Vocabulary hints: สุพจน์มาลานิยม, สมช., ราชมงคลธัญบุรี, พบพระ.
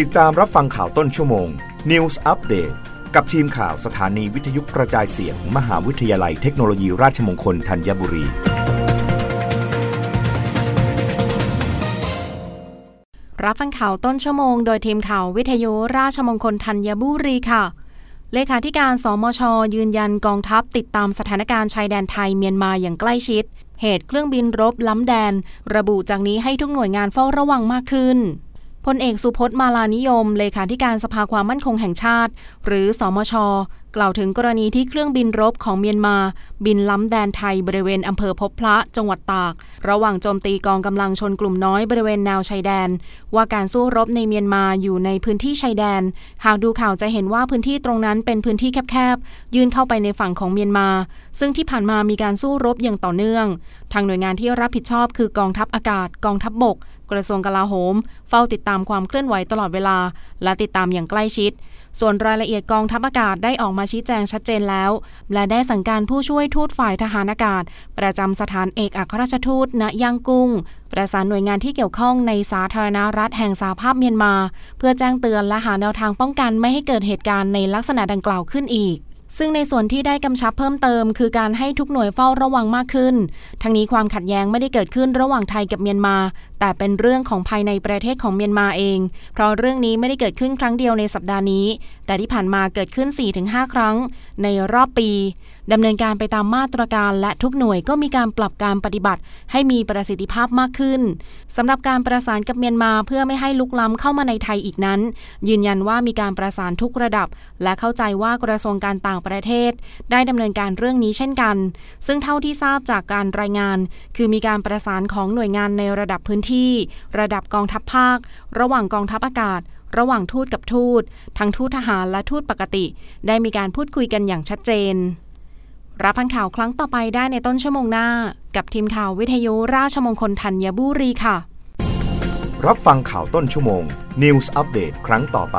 ติดตามรับฟังข่าวต้นชั่วโมง News Update กับทีมข่าวสถานีวิทยุกระจายเสียง มหาวิทยาลัยเทคโนโลยีราชมงคลธัญบุรีรับฟังข่าวต้นชั่วโมงโดยทีมข่าววิทยุราชมงคลธัญบุรีค่ะเลขาธิการสมช.ยืนยันกองทัพติดตามสถานการณ์ชายแดนไทยเมียนมาอย่างใกล้ชิดเหตุเครื่องบินรบล้ำแดนระบุจากนี้ให้ทุกหน่วยงานเฝ้าระวังมากขึ้นพลเอกสุพจน์มาลานิยมเลขาธิการสภาความมั่นคงแห่งชาติหรือสมช.กล่าวถึงกรณีที่เครื่องบินรบของเมียนมาบินล้ำแดนไทยบริเวณอำเภอพบพระจังหวัดตากระหว่างโจมตีกองกำลังชนกลุ่มน้อยบริเวณแนวชายแดนว่าการสู้รบในเมียนมาอยู่ในพื้นที่ชายแดนหากดูข่าวจะเห็นว่าพื้นที่ตรงนั้นเป็นพื้นที่แคบๆยื่นเข้าไปในฝั่งของเมียนมาซึ่งที่ผ่านมามีการสู้รบอย่างต่อเนื่องทางหน่วยงานที่รับผิดชอบคือกองทัพอากาศกองทัพบกกระทรวงกลาโหมเฝ้าติดตามความเคลื่อนไหวตลอดเวลาและติดตามอย่างใกล้ชิดส่วนรายละเอียดกองทัพอากาศได้ออกมาชี้แจงชัดเจนแล้วและได้สั่งการผู้ช่วยทูตฝ่ายทหารอากาศประจำสถานเอกอัครราชทูตณย่างกุ้งประสานหน่วยงานที่เกี่ยวข้องในสาธารณรัฐแห่งสหภาพเมียนมาเพื่อแจ้งเตือนและหาแนวทางป้องกันไม่ให้เกิดเหตุการณ์ในลักษณะดังกล่าวขึ้นอีกซึ่งในส่วนที่ได้กำชับเพิ่มเติมคือการให้ทุกหน่วยเฝ้าระวังมากขึ้นทั้งนี้ความขัดแย้งไม่ได้เกิดขึ้นระหว่างไทยกับเมียนมาแต่เป็นเรื่องของภายในประเทศของเมียนมาเองเพราะเรื่องนี้ไม่ได้เกิดขึ้นครั้งเดียวในสัปดาห์นี้แต่ที่ผ่านมาเกิดขึ้น 4-5 ครั้งในรอบปีดำเนินการไปตามมาตรการและทุกหน่วยก็มีการปรับการปฏิบัติให้มีประสิทธิภาพมากขึ้นสำหรับการประสานกับเมียนมาเพื่อไม่ให้ลุกล้ำเข้ามาในไทยอีกนั้นยืนยันว่ามีการประสานทุกระดับและเข้าใจว่ากระทรวงการต่างประเทศได้ดำเนินการเรื่องนี้เช่นกันซึ่งเท่าที่ทราบจากการรายงานคือมีการประสานของหน่วยงานในระดับพื้นที่ระดับกองทัพภาคระหว่างกองทัพอากาศระหว่างทูตกับทูตทั้งทูตทหารและทูตปกติได้มีการพูดคุยกันอย่างชัดเจนรับฟังข่าวครั้งต่อไปได้ในต้นชั่วโมงหน้ากับทีมข่าววิทยุราชมงคลธัญบุรีค่ะรับฟังข่าวต้นชั่วโมง News Update ครั้งต่อไป